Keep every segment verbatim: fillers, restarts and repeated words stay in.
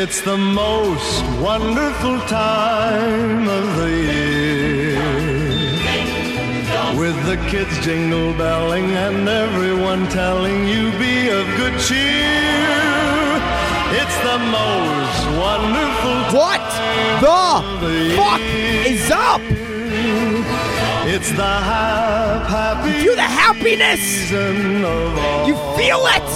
It's the most wonderful time of the year. With the kids jingle belling and everyone telling you be of good cheer. It's the most wonderful time. What the, the fuck year. Is up? It's the happy. You the happiness. Season of all. You feel it.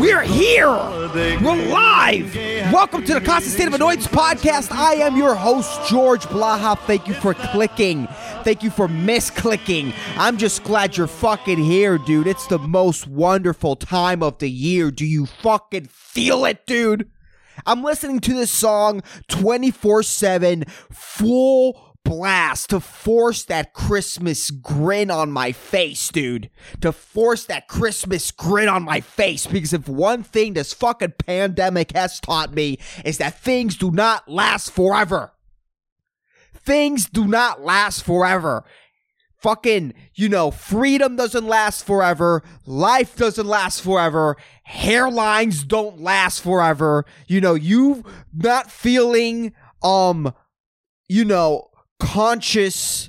We're here. We're live! Welcome to the Constant State of Annoyance podcast. I am your host, George Blaha. Thank you for clicking. Thank you for misclicking. I'm just glad you're fucking here, dude. It's the most wonderful time of the year. Do you fucking feel it, dude? I'm listening to this song twenty-four seven, full blast, to force that Christmas grin on my face, dude. To force that Christmas grin on my face. Because if one thing this fucking pandemic has taught me is that things do not last forever. Things do not last forever. Fucking, you know, freedom doesn't last forever. Life doesn't last forever. Hairlines don't last forever. You know, you not feeling, um, you know, conscious,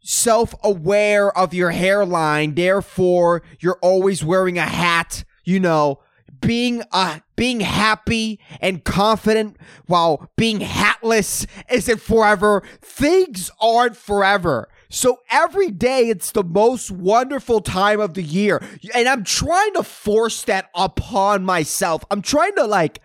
self-aware of your hairline, therefore you're always wearing a hat, you know, being uh being happy and confident while being hatless isn't forever. Things aren't forever. So every day it's the most wonderful time of the year, and I'm trying to force that upon myself. I'm trying to like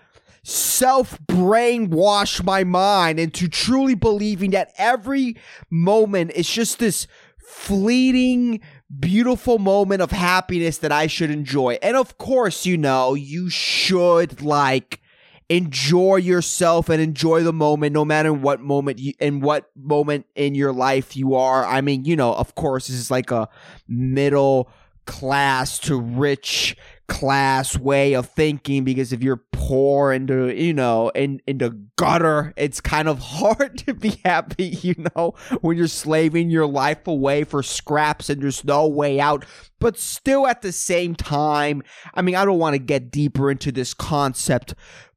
self-brainwash my mind into truly believing that every moment is just this fleeting, beautiful moment of happiness that I should enjoy. And of course, you know, you should like enjoy yourself and enjoy the moment, no matter what moment you, and what moment in your life you are. I mean, you know, of course, this is like a middle class to rich class way of thinking, because if you're poor and you know in in the gutter, it's kind of hard to be happy, you know, when you're slaving your life away for scraps and there's no way out. But still, at the same time, I mean, I don't want to get deeper into this concept,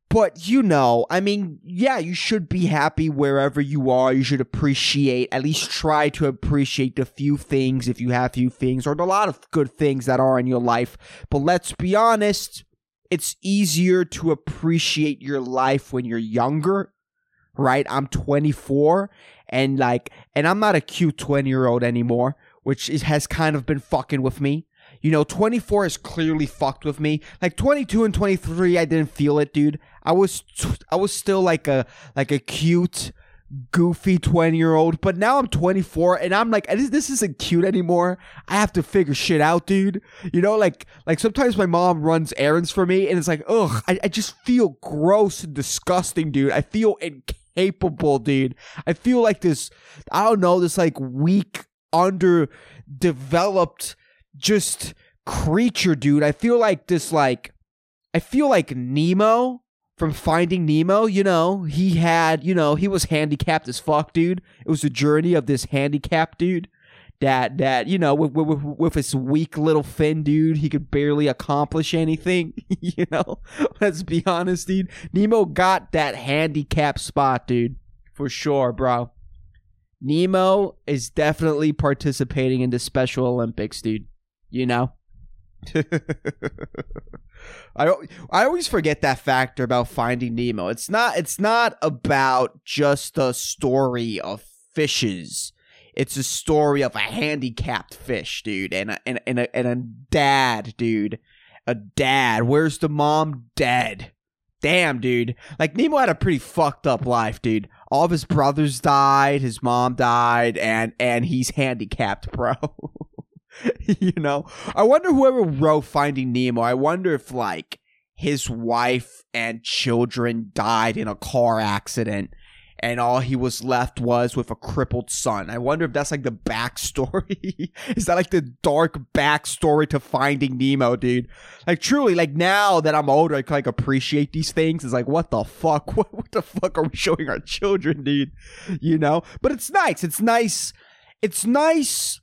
but you know, I mean, yeah, you should be happy wherever you are. You should appreciate, at least try to appreciate the few things, if you have few things, or the lot of good things that are in your life. But let's be honest, it's easier to appreciate your life when you're younger, right? I'm twenty-four, and like, and I'm not a cute twenty-year-old anymore, which is, has kind of been fucking with me. You know, twenty-four is clearly fucked with me. Like twenty-two and twenty-three, I didn't feel it, dude. I was t- I was still like a like a cute, goofy twenty-year-old. But now I'm twenty-four, and I'm like, this, this isn't cute anymore. I have to figure shit out, dude. You know, like like sometimes my mom runs errands for me, and it's like, ugh, I, I just feel gross and disgusting, dude. I feel incapable, dude. I feel like this, I don't know, this like weak, underdeveloped just creature, dude. I feel like this, like, I feel like Nemo from Finding Nemo, you know, he had, you know, he was handicapped as fuck, dude. It was the journey of this handicapped dude that, that you know, with, with, with his weak little fin, dude, he could barely accomplish anything, you know? Let's be honest, dude. Nemo got that handicapped spot, dude, for sure, bro. Nemo is definitely participating in the Special Olympics, dude. You know, I I always forget that factor about Finding Nemo. It's not it's not about just a story of fishes. It's a story of a handicapped fish, dude, and a, and and a, and a dad, dude, a dad. Where's the mom? Dead. Damn, dude. Like Nemo had a pretty fucked up life, dude. All of his brothers died, his mom died, and and he's handicapped, bro. You know, I wonder whoever wrote Finding Nemo, I wonder if like his wife and children died in a car accident and all he was left was with a crippled son. I wonder if that's like the backstory. Is that like the dark backstory to Finding Nemo, dude? Like truly, like now that I'm older, I can like appreciate these things. It's like, what the fuck? What, what the fuck are we showing our children, dude? You know, but it's nice. It's nice. It's nice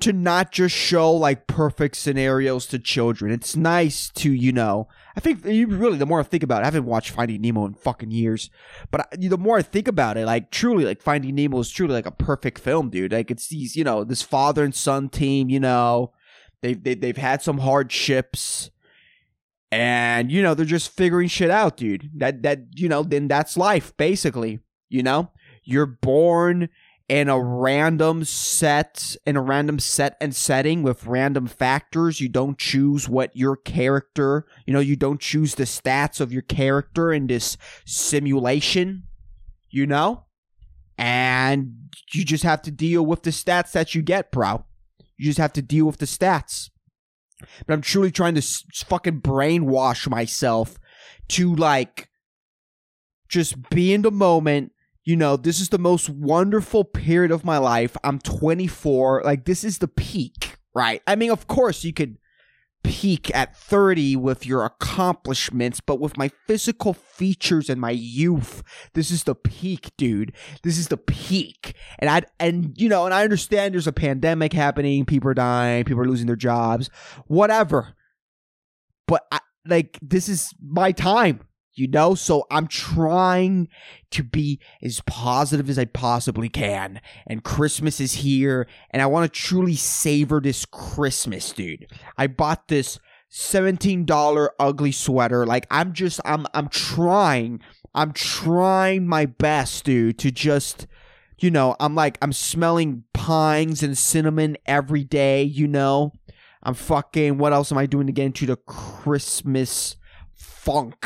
to not just show like perfect scenarios to children. It's nice to, you know, I think you really, the more I think about it, I haven't watched Finding Nemo in fucking years, but I, the more I think about it, like truly, like Finding Nemo is truly like a perfect film, dude. Like it's these, you know, this father and son team, you know, they've, they, they've had some hardships and, you know, they're just figuring shit out, dude. That, that, you know, then that's life basically, you know, you're born in a random set, in a random set and setting with random factors. You don't choose what your character, you know, you don't choose the stats of your character in this simulation, you know, and you just have to deal with the stats that you get, bro. You just have to deal with the stats. But I'm truly trying to s- fucking brainwash myself to like just be in the moment. You know, this is the most wonderful period of my life. I'm twenty-four. Like, this is the peak, right? I mean, of course, you could peak at thirty with your accomplishments, but with my physical features and my youth, this is the peak, dude. This is the peak. And, I, and you know, and I understand there's a pandemic happening. People are dying. People are losing their jobs. Whatever. But, I, like, this is my time. You know, so I'm trying to be as positive as I possibly can. And Christmas is here, and I want to truly savor this Christmas, dude. I bought this seventeen dollars ugly sweater. Like, I'm just, I'm, I'm trying, I'm trying my best, dude, to just, you know, I'm like, I'm smelling pines and cinnamon every day, you know. I'm fucking, what else am I doing to get into the Christmas funk?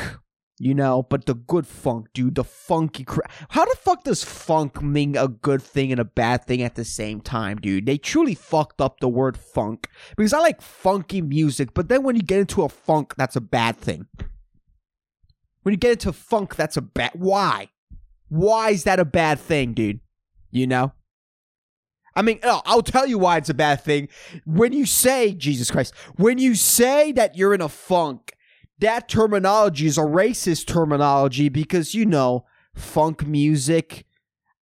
You know, but the good funk, dude, the funky crap. How the fuck does funk mean a good thing and a bad thing at the same time, dude? They truly fucked up the word funk because I like funky music, but then when you get into a funk, that's a bad thing. When you get into funk, that's a bad... Why? Why is that a bad thing, dude? You know? I mean, I'll tell you why it's a bad thing. When you say, Jesus Christ, when you say that you're in a funk... That terminology is a racist terminology because, you know, funk music,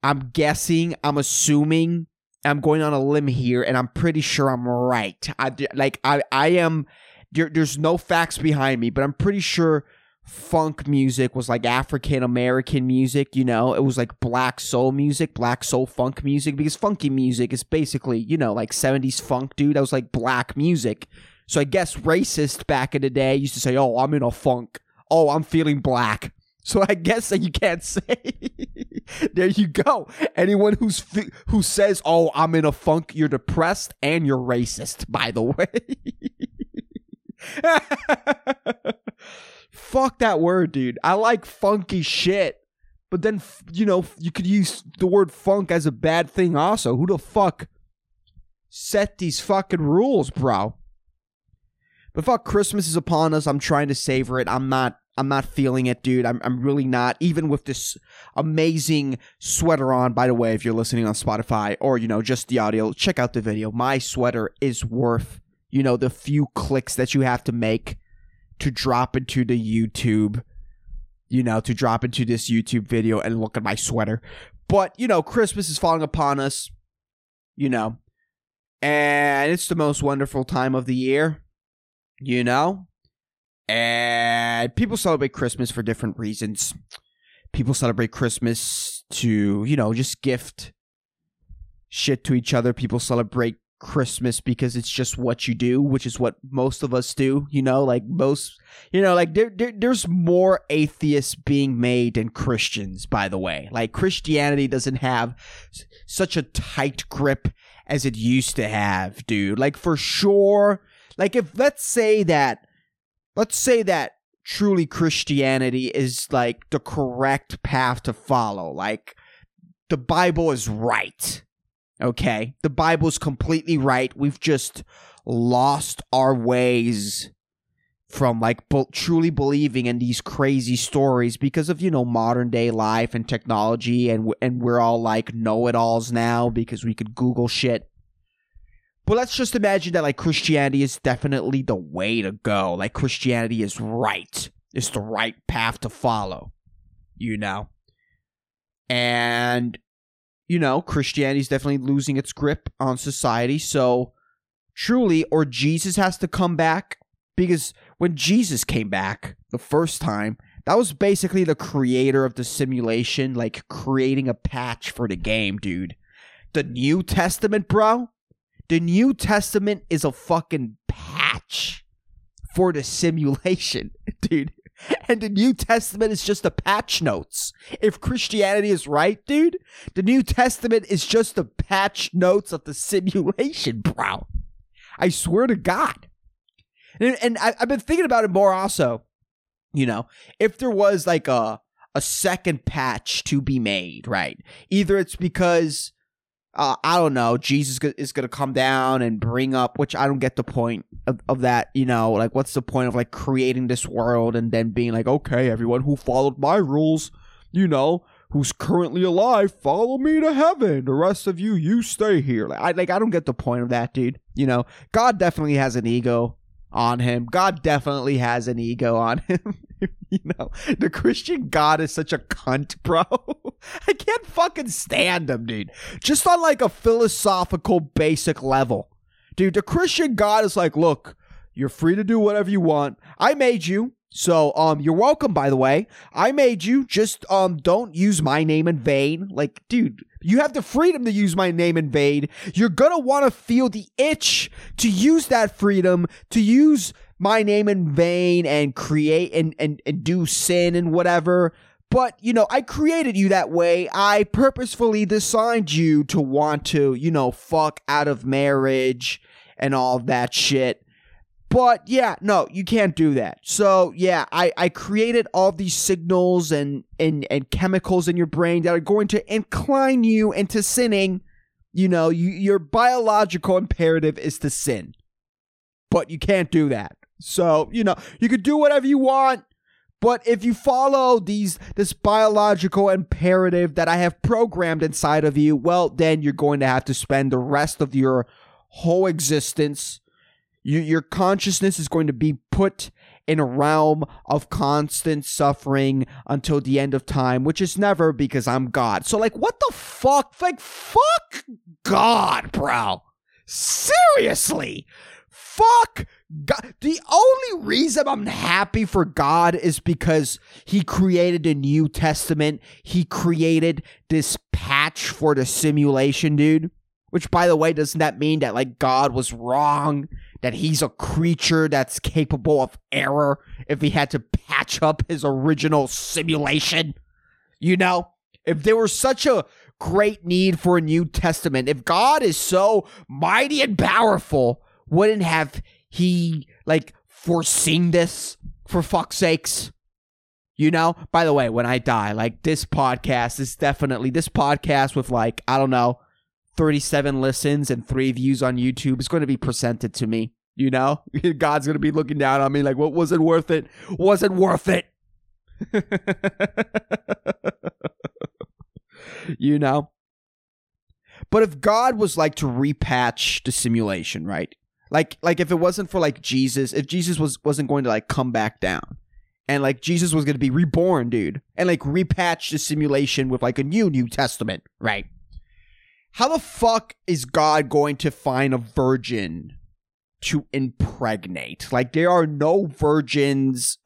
I'm guessing, I'm assuming, I'm going on a limb here, and I'm pretty sure I'm right. I, like, I, I am, there, there's no facts behind me, but I'm pretty sure funk music was like African-American music, you know? It was like black soul music, black soul funk music, because funky music is basically, you know, like seventies funk, dude. That was like black music. So I guess racist back in the day used to say, oh, I'm in a funk. Oh, I'm feeling black. So I guess that you can't say. There you go. Anyone who's fi- who says, oh, I'm in a funk, you're depressed and you're racist, by the way. Fuck that word, dude. I like funky shit. But then, you know, you could use the word funk as a bad thing also. Who the fuck set these fucking rules, bro? But fuck, Christmas is upon us. I'm trying to savor it. I'm not I'm not feeling it, dude. I'm I'm really not. Even with this amazing sweater on, by the way, if you're listening on Spotify or, you know, just the audio, check out the video. My sweater is worth, you know, the few clicks that you have to make to drop into the YouTube, you know, to drop into this YouTube video and look at my sweater. But, you know, Christmas is falling upon us, you know, and it's the most wonderful time of the year. You know, and people celebrate Christmas for different reasons. People celebrate Christmas to, you know, just gift shit to each other. People celebrate Christmas because it's just what you do, which is what most of us do. You know, like most, you know, like there, there, there's more atheists being made than Christians, by the way. Like Christianity doesn't have s- such a tight grip as it used to have, dude. Like for sure... Like if let's say that, let's say that truly Christianity is like the correct path to follow. Like the Bible is right, okay? The Bible is completely right. We've just lost our ways from like bo- truly believing in these crazy stories because of, you know, modern day life and technology, and and we're all like know-it-alls now because we could Google shit. But let's just imagine that, like, Christianity is definitely the way to go. Like, Christianity is right. It's the right path to follow, you know? And, you know, Christianity is definitely losing its grip on society. So truly, or Jesus has to come back. Because when Jesus came back the first time, that was basically the creator of the simulation, like creating a patch for the game, dude. The New Testament, bro. The New Testament is a fucking patch for the simulation, dude. And the New Testament is just the patch notes. If Christianity is right, dude, the New Testament is just the patch notes of the simulation, bro. I swear to God. And, and I, I've been thinking about it more also. You know, if there was like a a second patch to be made, right? Either it's because, uh, I don't know, Jesus is going to come down and bring up, which I don't get the point of, of that, you know, like what's the point of like creating this world and then being like, okay, everyone who followed my rules, you know, who's currently alive, follow me to heaven. The rest of you, you stay here. Like, I, like, I don't get the point of that, dude. You know, God definitely has an ego on him. God definitely has an ego on him. You know, the Christian God is such a cunt, bro. I can't fucking stand him, dude. Just on like a philosophical basic level. Dude, the Christian God is like, look, you're free to do whatever you want. I made you. So, um, you're welcome, by the way. I made you. Just, um, don't use my name in vain. Like, dude, you have the freedom to use my name in vain. You're gonna want to feel the itch to use that freedom, to use my name in vain and create and, and, and do sin and whatever. But, you know, I created you that way. I purposefully designed you to want to, you know, fuck out of marriage and all that shit. But yeah, no, you can't do that. So yeah, I, I created all these signals and, and, and chemicals in your brain that are going to incline you into sinning. You know, you, your biological imperative is to sin. But you can't do that. So, you know, you could do whatever you want. But if you follow these this biological imperative that I have programmed inside of you, well, then you're going to have to spend the rest of your whole existence. Your consciousness is going to be put in a realm of constant suffering until the end of time, which is never, because I'm God. So, like, what the fuck? Like, fuck God, bro. Seriously. Fuck God. The only reason I'm happy for God is because he created the New Testament. He created this patch for the simulation, dude. Which, by the way, doesn't that mean that, like, God was wrong? That he's a creature that's capable of error if he had to patch up his original simulation? You know? If there were such a great need for a New Testament, if God is so mighty and powerful, wouldn't have he, like, foreseen this, for fuck's sakes? You know? By the way, when I die, like, this podcast is definitely, this podcast with, like, I don't know, thirty-seven listens and three views on YouTube is going to be presented to me, you know? God's going to be looking down on me like, what wasn't worth it? Wasn't worth it. You know? But if God was like to repatch the simulation, right? Like, like if it wasn't for like Jesus, if Jesus was, wasn't going to like come back down and like Jesus was going to be reborn, dude, and like repatch the simulation with like a new New Testament, right? How the fuck is God going to find a virgin to impregnate? Like, there are no virgins,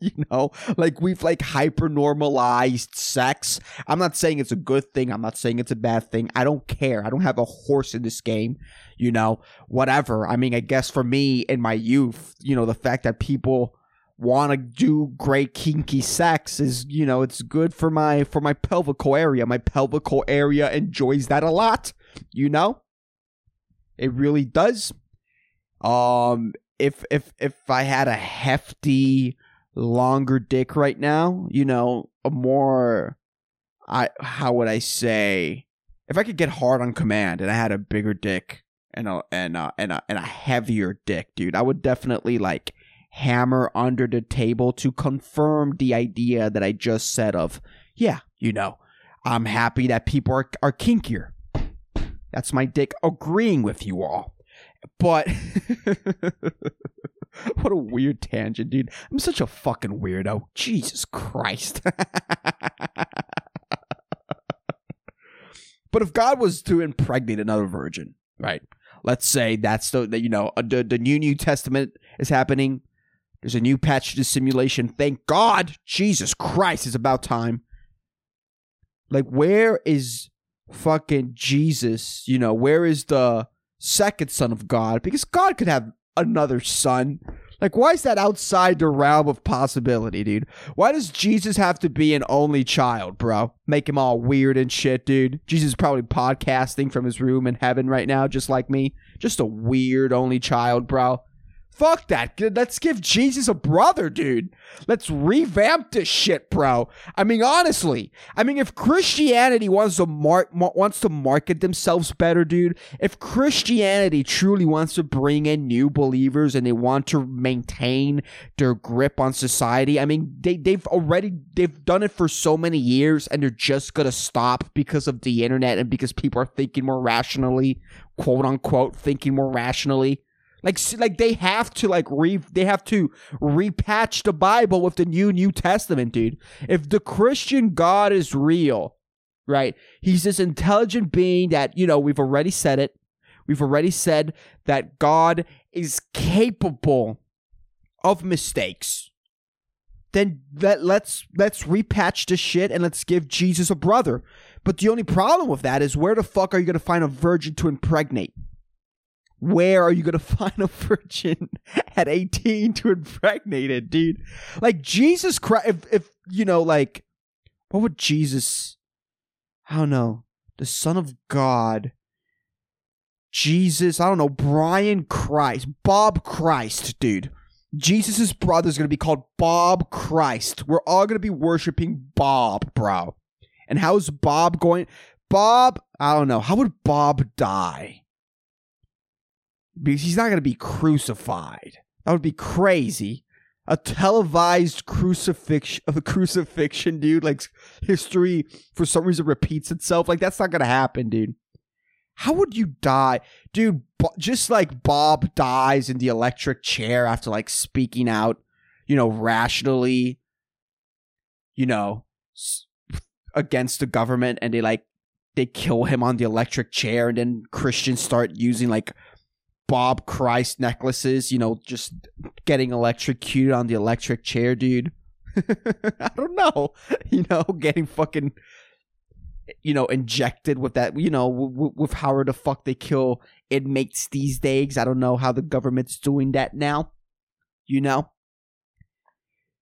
you know? Like, we've, like, hyper-normalized sex. I'm not saying it's a good thing. I'm not saying it's a bad thing. I don't care. I don't have a horse in this game, you know? Whatever. I mean, I guess for me, in my youth, you know, the fact that people want to do great kinky sex is, you know, it's good for my for my pelvical area. My pelvical area enjoys that a lot, you know? It really does. Um, if if if I had a hefty, longer dick right now, you know, a more, I how would I say, if I could get hard on command and I had a bigger dick and a and a, and a, and a heavier dick, dude, I would definitely like hammer under the table to confirm the idea that I just said of, yeah, you know, I'm happy that people are, are kinkier. That's my dick agreeing with you all. But what a weird tangent, dude. I'm such a fucking weirdo. Jesus Christ. But if God was to impregnate another virgin, right? Let's say that's the, the you know, the, the new New Testament is happening. There's a new patch to the simulation. Thank God. Jesus Christ, it's about time. Like, where is fucking Jesus? You know, where is the second son of God? Because God could have another son. Like, why is that outside the realm of possibility, dude? Why does Jesus have to be an only child, bro? Make him all weird and shit, dude. Jesus is probably podcasting from his room in heaven right now, just like me. Just a weird only child, bro. Fuck that. Let's give Jesus a brother, dude. Let's revamp this shit, bro. I mean, honestly. I mean, if Christianity wants to mar- wants to market themselves better, dude, if Christianity truly wants to bring in new believers and they want to maintain their grip on society, I mean, they, they've already, they've done it for so many years, and they're just going to stop because of the internet and because people are thinking more rationally, quote unquote, thinking more rationally. Like, like they have to like re they have to repatch the Bible with the new New Testament, dude. If the Christian God is real, right? He's this intelligent being that, you know, we've already said it. We've already said that God is capable of mistakes. Then let, let's let's repatch this shit and let's give Jesus a brother. But the only problem with that is, where the fuck are you going to find a virgin to impregnate? Where are you going to find a virgin at eighteen to impregnate it, dude? Like, Jesus Christ, if, if, you know, like, what would Jesus, I don't know, the Son of God, Jesus, I don't know, Brian Christ, Bob Christ, dude. Jesus' brother is going to be called Bob Christ. We're all going to be worshiping Bob, bro. And how's Bob going? Bob, I don't know, how would Bob die? Because he's not going to be crucified. That would be crazy. A televised crucifix- of a crucifixion, dude. Like, history, for some reason, repeats itself. Like, that's not going to happen, dude. How would you die? Dude, bo- just like Bob dies in the electric chair after, like, speaking out, you know, rationally, you know, s- against the government. And they, like, they kill him on the electric chair. And then Christians start using, like, Bob Christ necklaces, you know, just getting electrocuted on the electric chair, dude. I don't know, you know, getting fucking, you know, injected with that, you know, w- with how the fuck they kill inmates these days. I don't know how the government's doing that now, you know.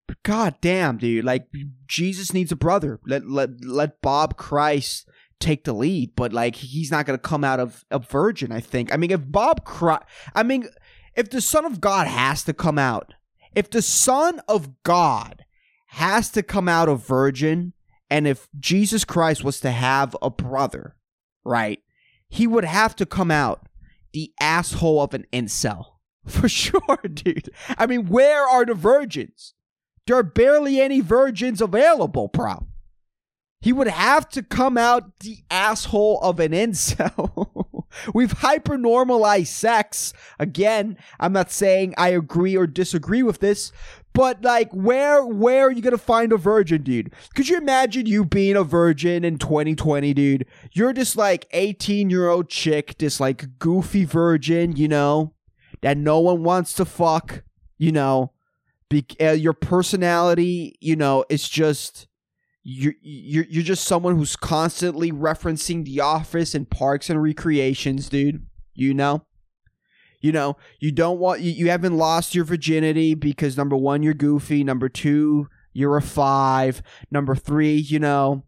But goddamn, dude, like, Jesus needs a brother. Let let let Bob Christ take the lead, but like, he's not going to come out of a virgin, I think. I mean, if Bob Christ, I mean, if the Son of God has to come out, if the Son of God has to come out of virgin, and if Jesus Christ was to have a brother, right, he would have to come out the asshole of an incel. For sure, dude. I mean, where are the virgins? There are barely any virgins available, bro. He would have to come out the asshole of an incel. We've hyper-normalized sex. Again, I'm not saying I agree or disagree with this, but like, where where are you going to find a virgin, dude? Could you imagine you being a virgin in twenty twenty, dude? You're just like eighteen-year-old chick, this like goofy virgin, you know, that no one wants to fuck, you know. Be- uh, your personality, you know, it's just... You're, you're, you're just someone who's constantly referencing The Office and Parks and Recreations, dude. You know? You know, you don't want... You, you haven't lost your virginity because, number one, you're goofy. Number two, you're a five. Number three, you know,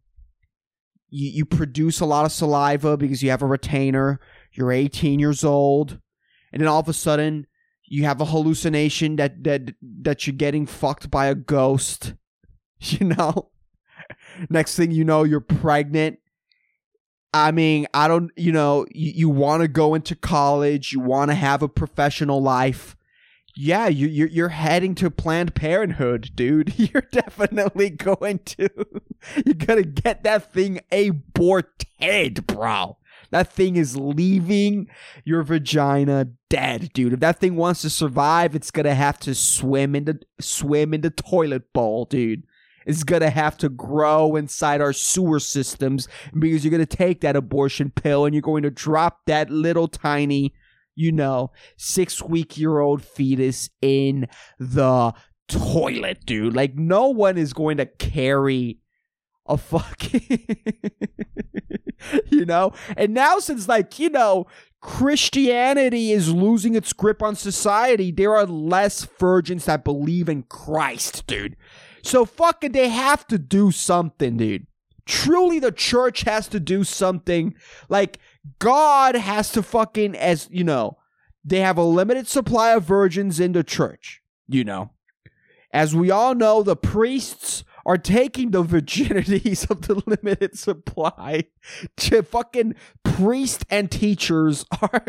you, you produce a lot of saliva because you have a retainer. You're eighteen years old. And then all of a sudden, you have a hallucination that that, that you're getting fucked by a ghost. You know? Next thing you know, you're pregnant. I mean, I don't, you know, you, you want to go into college. You want to have a professional life. Yeah, you, you're, you're heading to Planned Parenthood, dude. You're definitely going to. You're going to get that thing aborted, bro. That thing is leaving your vagina dead, dude. If that thing wants to survive, it's going to have to swim in the, swim in the toilet bowl, dude. It's going to have to grow inside our sewer systems because you're going to take that abortion pill and you're going to drop that little tiny you know, six-week-year-old fetus in the toilet, dude. Like, no one is going to carry a fucking, you know? And now since, like, you know, Christianity is losing its grip on society, there are less virgins that believe in Christ, dude. So fucking they have to do something, dude. Truly, the church has to do something. Like, God has to fucking, as, you know, they have a limited supply of virgins in the church, you know. As we all know, the priests are taking the virginities of the limited supply. To fucking priests and teachers are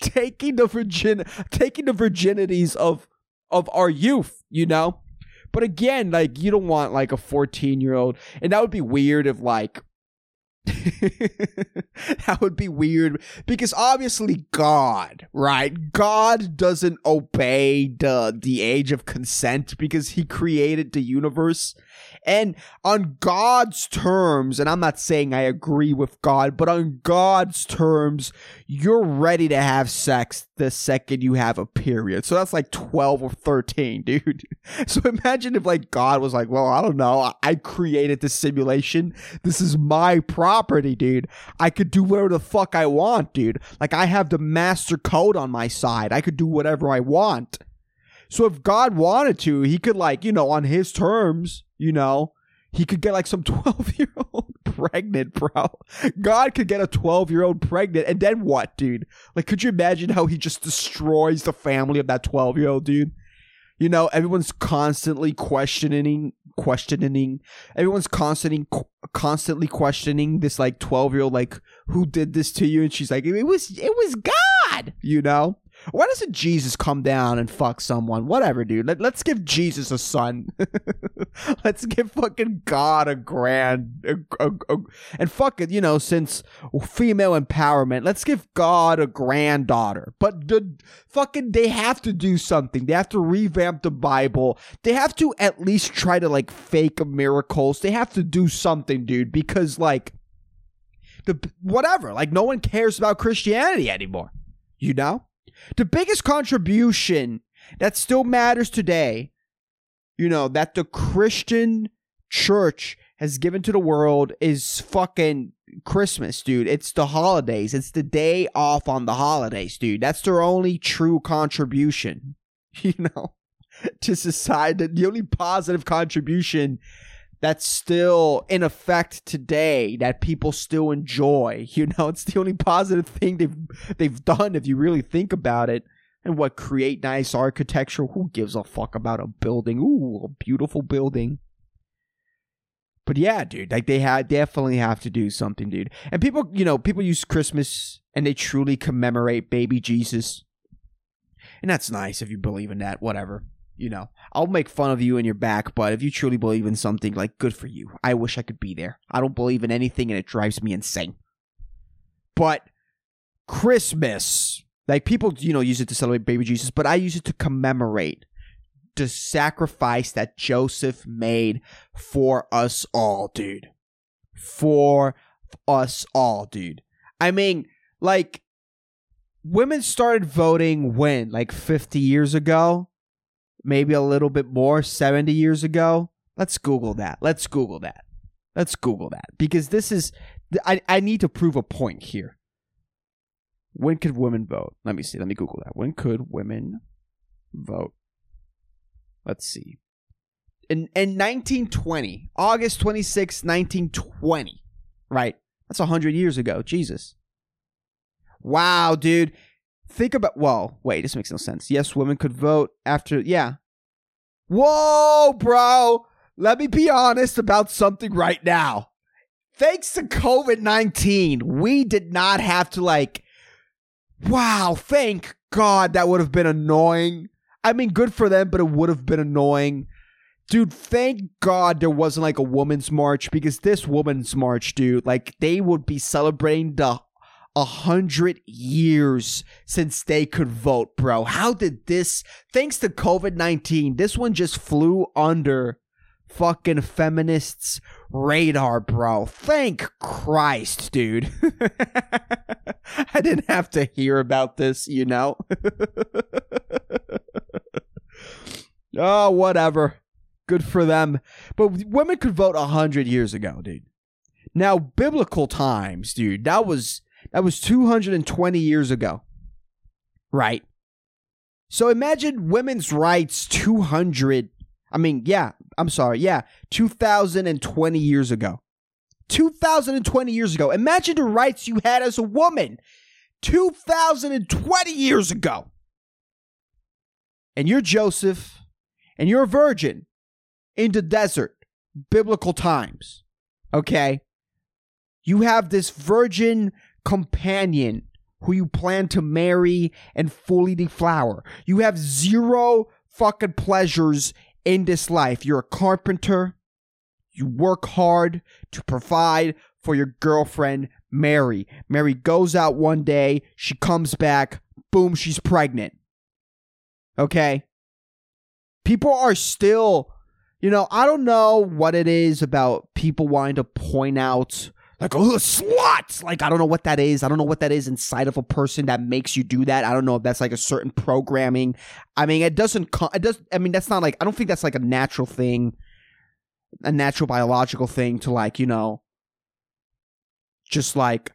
taking the virgin, taking the virginities of, of our youth, you know. But again, like, you don't want, like, a fourteen-year-old. And that would be weird if, like, that would be weird. Because obviously God, right? God doesn't obey the, the age of consent because he created the universe. And on God's terms, and I'm not saying I agree with God, but on God's terms, you're ready to have sex the second you have a period. So that's like twelve or thirteen, dude. So imagine if, like, God was like, well, I don't know, I created this simulation. This is my property, dude. I could do whatever the fuck I want, dude. Like, I have the master code on my side. I could do whatever I want. So if God wanted to, he could, like, you know, on his terms, you know, he could get, like, some twelve-year-old pregnant, bro. God could get a twelve-year-old pregnant, and then what, dude? Like, could you imagine how he just destroys the family of that twelve-year-old dude? You know, everyone's constantly questioning, questioning, everyone's constantly, constantly questioning this, like, twelve-year-old, like, who did this to you? And she's like, it was, it was God, you know? Why doesn't Jesus come down and fuck someone? Whatever, dude. Let, let's give Jesus a son. Let's give fucking God a grand. A, a, a, and fuck it, you know, since female empowerment, let's give God a granddaughter. But the, fucking they have to do something. They have to revamp the Bible. They have to at least try to, like, fake miracles. They have to do something, dude, because, like, the whatever. Like, no one cares about Christianity anymore, you know? The biggest contribution that still matters today, you know, that the Christian church has given to the world is fucking Christmas, dude. It's the holidays. It's the day off on the holidays, dude. That's their only true contribution, you know, to society. The only positive contribution that's still in effect today that people still enjoy, you know. It's the only positive thing they've they've done if you really think about it. And what, create nice architecture? Who gives a fuck about a building? Ooh, a beautiful building. But yeah, dude, like, they had definitely have to do something, dude. And people, you know, people use Christmas and they truly commemorate baby Jesus, and that's nice if you believe in that, whatever. You know, I'll make fun of you and your back, but if you truly believe in something, like, good for you. I wish I could be there. I don't believe in anything, and it drives me insane. But Christmas, like, people, you know, use it to celebrate baby Jesus, but I use it to commemorate the sacrifice that Joseph made for us all, dude. For us all, dude. I mean, like, women started voting when? Like, fifty years ago? Maybe a little bit more, seventy years ago. Let's Google that. Let's Google that. Let's Google that. Because this is, I, I need to prove a point here. When could women vote? Let me see. Let me Google that. When could women vote? Let's see. In, in nineteen twenty, August twenty-sixth, nineteen twenty, right? That's one hundred years ago. Jesus. Wow, dude. Think about, well, wait, this makes no sense. Yes, women could vote after, yeah. Whoa, bro. Let me be honest about something right now. Thanks to COVID nineteen, we did not have to, like, wow, thank God, that would have been annoying. I mean, good for them, but it would have been annoying. Dude, thank God there wasn't, like, a women's march, because this women's march, dude, like, they would be celebrating the A hundred years since they could vote, bro. How did this, thanks to COVID nineteen, this one just flew under fucking feminists' radar, bro. Thank Christ, dude. I didn't have to hear about this, you know. Oh, whatever. Good for them. But women could vote one hundred years ago, dude. Now, biblical times, dude, that was that was two hundred twenty years ago, right? So imagine women's rights two hundred, I mean, yeah, I'm sorry, yeah, two thousand twenty years ago. two thousand twenty years ago. Imagine the rights you had as a woman two thousand twenty years ago. And you're Joseph, and you're a virgin in the desert, biblical times, okay? You have this virgin companion who you plan to marry and fully deflower. You have zero fucking pleasures in this life. You're a carpenter. You work hard to provide for your girlfriend, Mary. Mary goes out one day. She comes back. Boom, she's pregnant. Okay? People are still, you know, I don't know what it is about people wanting to point out, like, oh, sluts! Like, I don't know what that is. I don't know what that is inside of a person that makes you do that. I don't know if that's like a certain programming. I mean, it doesn't, it does. I mean, that's not like, I don't think that's like a natural thing, a natural biological thing to, like, you know, just like,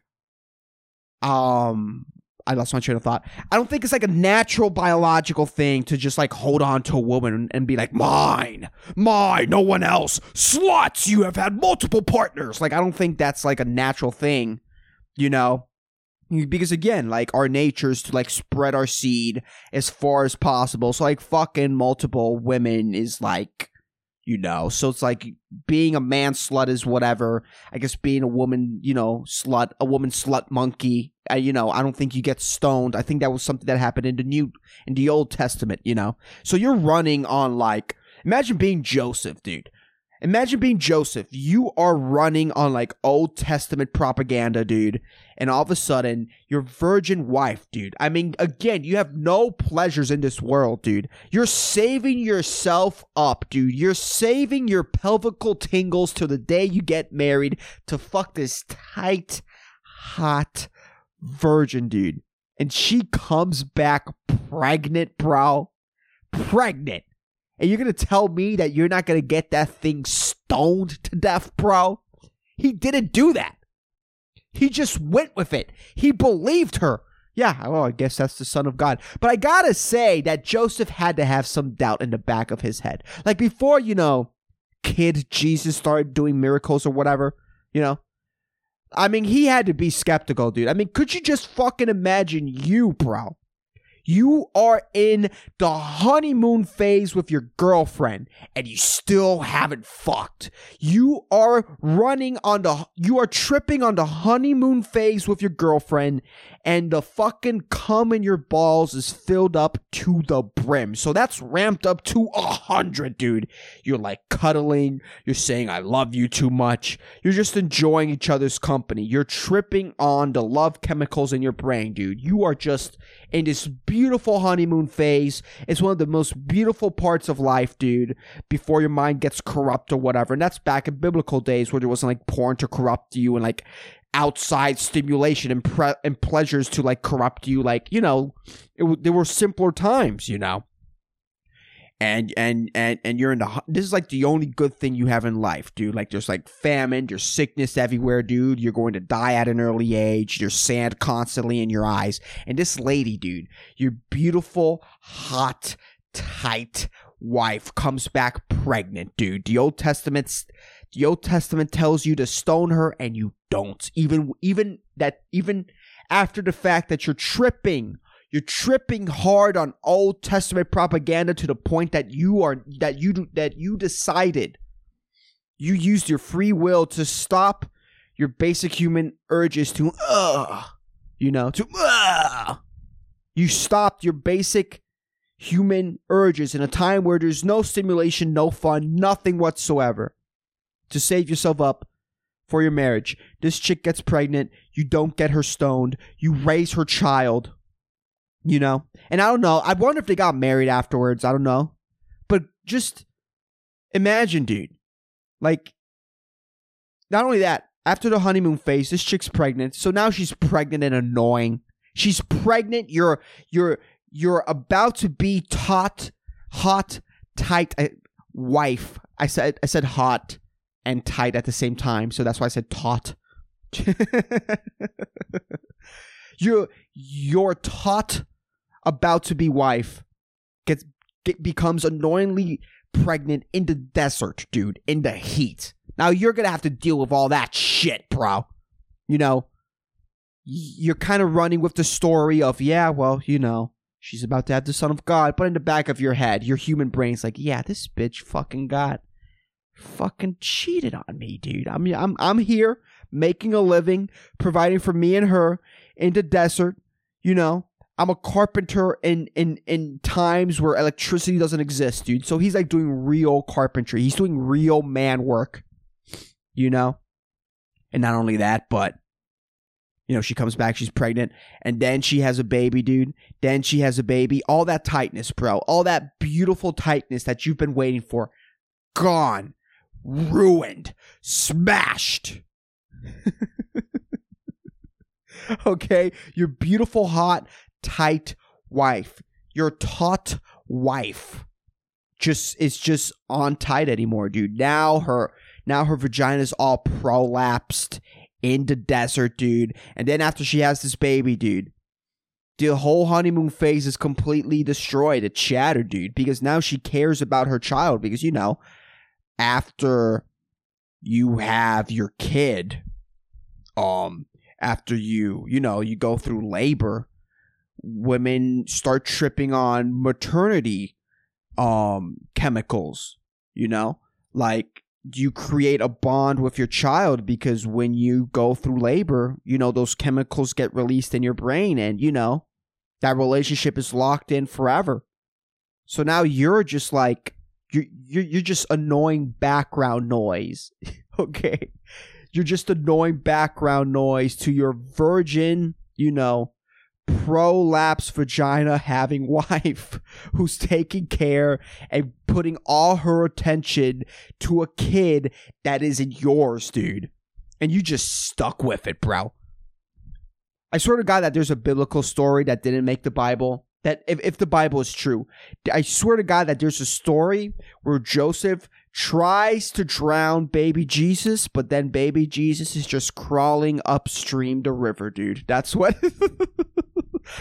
um, I lost my train of thought. I don't think it's like a natural biological thing to just like hold on to a woman and be like, mine, mine, no one else. Sluts, you have had multiple partners. Like, I don't think that's like a natural thing, you know, because again, like, our nature is to like spread our seed as far as possible. So like fucking multiple women is like, you know, so it's like being a man slut is whatever. I guess being a woman, you know, slut, a woman slut monkey. I, you know, I don't think you get stoned. I think that was something that happened in the new, in the Old Testament, you know. So you're running on, like, imagine being Joseph, dude. Imagine being Joseph. You are running on like Old Testament propaganda, dude. And all of a sudden, your virgin wife, dude. I mean, again, you have no pleasures in this world, dude. You're saving yourself up, dude. You're saving your pelvical tingles till the day you get married to fuck this tight, hot virgin, dude. And she comes back pregnant, bro. Pregnant. And you're going to tell me that you're not going to get that thing stoned to death, bro? He didn't do that. He just went with it. He believed her. Yeah, well, I guess that's the Son of God. But I got to say that Joseph had to have some doubt in the back of his head. Like, before, you know, kid Jesus started doing miracles or whatever, you know? I mean, he had to be skeptical, dude. I mean, could you just fucking imagine you, bro? You are in the honeymoon phase with your girlfriend and you still haven't fucked. You are running on the, you are tripping on the honeymoon phase with your girlfriend and the fucking cum in your balls is filled up to the brim. So that's ramped up to a hundred, dude. You're like cuddling. You're saying, I love you too much. You're just enjoying each other's company. You're tripping on the love chemicals in your brain, dude. You are just in this beautiful honeymoon phase. It's one of the most beautiful parts of life, dude, before your mind gets corrupt or whatever. And that's back in biblical days where there wasn't like porn to corrupt you and like outside stimulation and, pre- and pleasures to like corrupt you. Like, you know, it w- there were simpler times, you know. And and and and you're in the, this is like the only good thing you have in life, dude. Like, there's like famine, there's sickness everywhere, dude. You're going to die at an early age. There's sand constantly in your eyes. And this lady, dude, your beautiful, hot, tight wife comes back pregnant, dude. The Old Testament's, the Old Testament tells you to stone her, and you don't. Even even that even after the fact that you're tripping. You're tripping hard on Old Testament propaganda to the point that you are that you do, that you decided you used your free will to stop your basic human urges to uh you know to uh you stopped your basic human urges in a time where there's no stimulation, no fun, nothing whatsoever to save yourself up for your marriage. This chick gets pregnant, you don't get her stoned, you raise her child. You know, and I don't know. I wonder if they got married afterwards. I don't know. But just imagine, dude, like, not only that, After the honeymoon phase, this chick's pregnant. So now she's pregnant and annoying. She's pregnant. You're you're you're about to be taut, hot, tight uh, wife. I said I said hot and tight at the same time, so that's why I said taut. you're you're taut, about to be wife, gets get, becomes annoyingly pregnant in the desert, dude, in the heat. Now you're gonna have to deal with all that shit, bro. You know, you're kind of running with the story of, yeah, well, you know, she's about to have the son of God, but in the back of your head, your human brain's like, yeah, this bitch fucking got fucking cheated on me, dude. I'm I'm I'm here making a living, providing for me and her in the desert. You know, I'm a carpenter in in in times where electricity doesn't exist, dude. So he's like doing real carpentry. He's doing real man work. You know, and not only that, but, you know, she comes back, she's pregnant, and then she has a baby, dude. Then she has a baby. All that tightness, bro. All that beautiful tightness that you've been waiting for. Gone. Ruined. Smashed. Okay? Your beautiful, hot, tight wife. Your taut wife. Just, it's just on tight anymore, dude. Now her... Now her vagina's all prolapsed in the desert, dude. And then after she has this baby, dude, the whole honeymoon phase is completely destroyed. It's shattered, dude, because now she cares about her child. Because, you know, after you have your kid, um, after you, you know, you go through labor, women start tripping on maternity um, chemicals, you know, like... You create a bond with your child because when you go through labor, you know, those chemicals get released in your brain and, you know, that relationship is locked in forever. So now you're just like, you're, you're, you're just annoying background noise, okay? You're just annoying background noise to your virgin, you know, prolapse vagina having wife who's taking care and putting all her attention to a kid that isn't yours, dude. And you just stuck with it, bro. I swear to God that there's a biblical story that didn't make the Bible. That if, if the Bible is true, I swear to God that there's a story where Joseph tries to drown baby Jesus, but then baby Jesus is just crawling upstream the river, dude. That's what...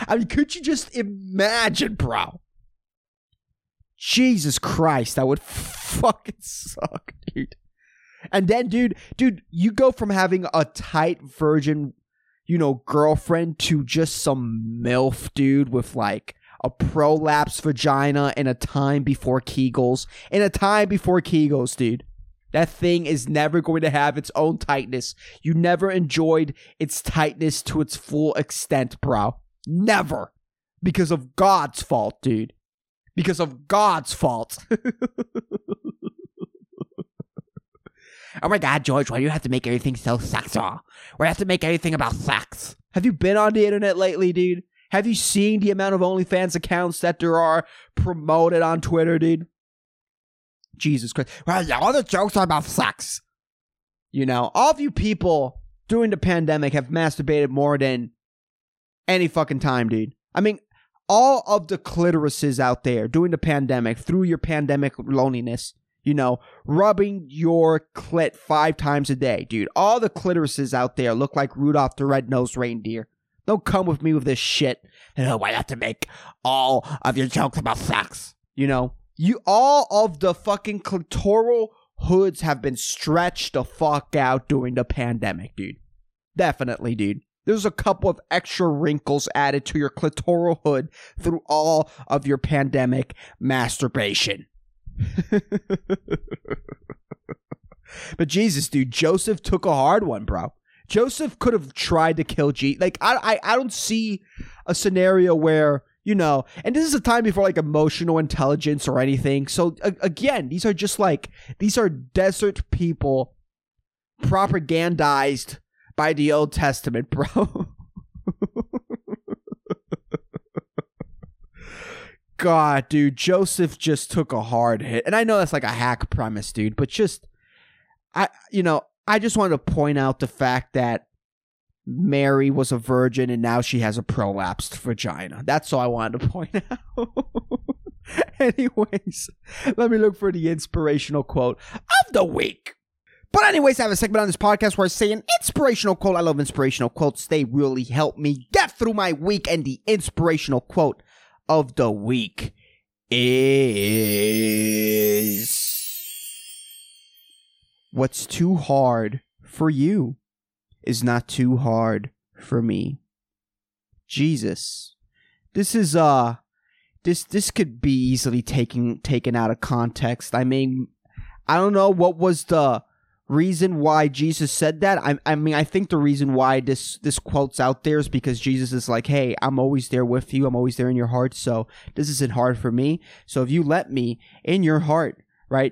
I mean, could you just imagine, bro? Jesus Christ, that would fucking suck, dude. And then, dude, dude, you go from having a tight virgin, you know, girlfriend to just some MILF, dude, with like a prolapsed vagina and a time before Kegels. And a time before Kegels, dude. That thing is never going to have its own tightness. You never enjoyed its tightness to its full extent, bro. Never. Because of God's fault, dude. Because of God's fault. Oh my God, George, why do you have to make everything so sexual? Why do you have to make everything about sex? Have you been on the internet lately, dude? Have you seen the amount of OnlyFans accounts that there are promoted on Twitter, dude? Jesus Christ. Well, yeah, all the jokes are about sex. You know, all of you people during the pandemic have masturbated more than any fucking time, dude. I mean, all of the clitorises out there during the pandemic, through your pandemic loneliness, you know, rubbing your clit five times a day, dude. All the clitorises out there look like Rudolph the Red-Nosed Reindeer. Don't come with me with this shit. Oh, I have to make all of your jokes about sex. You know, you all of the fucking clitoral hoods have been stretched the fuck out during the pandemic, dude. Definitely, dude. There's a couple of extra wrinkles added to your clitoral hood through all of your pandemic masturbation. But Jesus, dude, Joseph took a hard one, bro. Joseph could have tried to kill G. Like, I, I I don't see a scenario where, you know, and this is a time before, like, emotional intelligence or anything. So, a- again, these are just, like, these are desert people propagandized by the Old Testament, bro. God, dude, Joseph just took a hard hit. And I know that's, like, a hack premise, dude, but just, I, you know, I just wanted to point out the fact that Mary was a virgin and now she has a prolapsed vagina. That's all I wanted to point out. Anyways, let me look for the inspirational quote of the week. But anyways, I have a segment on this podcast where I say an inspirational quote. I love inspirational quotes. They really help me get through my week. And the inspirational quote of the week is... what's too hard for you is not too hard for me. Jesus. This is, uh... This this could be easily taken taken out of context. I mean, I don't know what was the reason why Jesus said that. I I mean, I think the reason why this, this quote's out there is because Jesus is like, hey, I'm always there with you. I'm always there in your heart. So this isn't hard for me. So if you let me in your heart, right,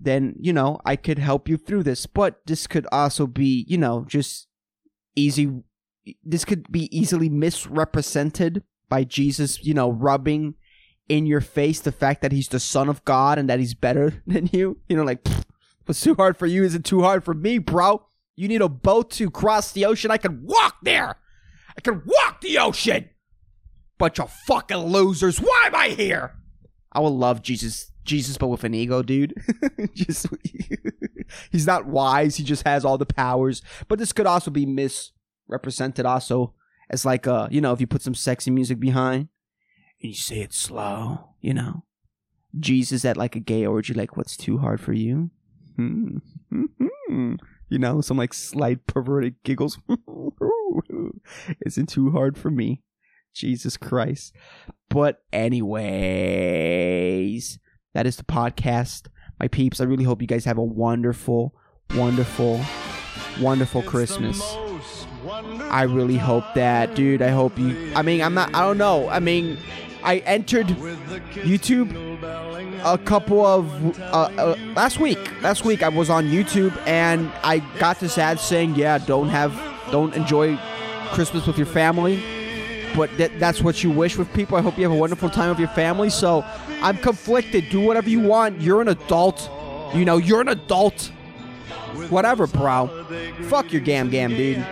then, you know, I could help you through this. But this could also be, you know, just easy. This could be easily misrepresented by Jesus, you know, rubbing in your face the fact that he's the son of God and that he's better than you. You know, like, what's too hard for you isn't too hard for me, bro. You need a boat to cross the ocean. I can walk there. I can walk the ocean. Bunch of fucking losers. Why am I here? I would love Jesus, Jesus, but with an ego, dude. Just, he's not wise. He just has all the powers. But this could also be misrepresented also as like, uh, you know, if you put some sexy music behind, and you say it slow, you know. Jesus at like a gay orgy, like, what's too hard for you? Hmm. Mm-hmm. You know, some like slight perverted giggles. Isn't too hard for me. Jesus Christ. But anyways, that is the podcast. My peeps, I really hope you guys have a wonderful, wonderful, wonderful it's Christmas. I really hope that, dude, I hope you, I mean, I'm not, I don't know. I mean, I entered YouTube a couple of, uh, uh, last week, last week I was on YouTube and I got this ad saying, yeah, don't have, don't enjoy Christmas with your family, but th- that's what you wish with people. I hope you have a wonderful time with your family. So I'm conflicted. Do whatever you want. You're an adult. You know, you're an adult. Whatever, bro. Fuck your gam gam, dude.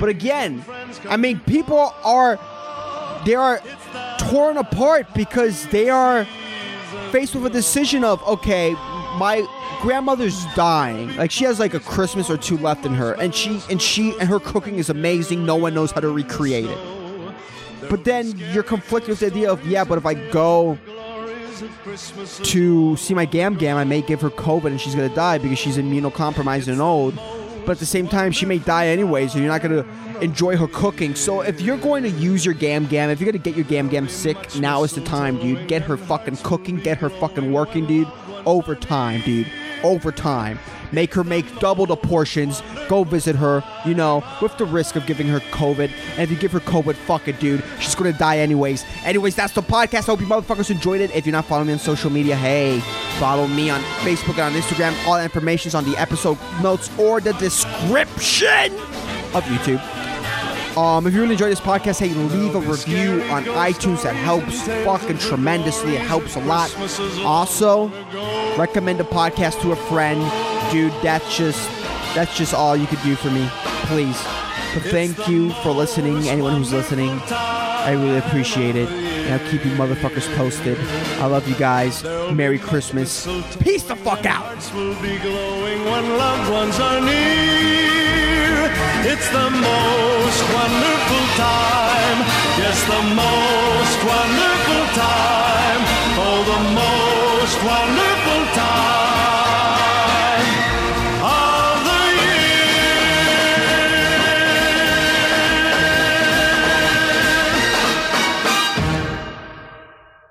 But again, I mean, people are, they are torn apart because they are faced with a decision of, okay, my grandmother's dying. Like, she has like a Christmas or two left in her, and she and she and her cooking is amazing. No one knows how to recreate it. But then you're conflicted with the idea of, yeah, but if I go to see my gam gam, I may give her COVID and she's gonna die because she's immunocompromised and old. But at the same time, she may die anyways, and you're not gonna enjoy her cooking. So if you're going to use your gam gam, if you're gonna get your gam gam sick, now is the time, dude. Get her fucking cooking, get her fucking working, dude. Overtime, dude. Overtime. Make her make double the portions. Go visit her, you know, with the risk of giving her COVID. And if you give her COVID, fuck it, dude. She's going to die anyways. Anyways, that's the podcast. I hope you motherfuckers enjoyed it. If you're not following me on social media, hey, follow me on Facebook and on Instagram. All that information's on the episode notes or the description of YouTube. Um, if you really enjoyed this podcast, hey, leave a review on iTunes. That helps fucking tremendously. It helps a lot. Also, recommend the podcast to a friend. Dude, that's just that's just all you could do for me, please. But thank you for listening, anyone who's listening. I really appreciate it. And I'll keep you motherfuckers posted. I love you guys. Merry Christmas. Peace the fuck out. It's the most wonderful time. Yes, the most wonderful time. Oh, the most wonderful time.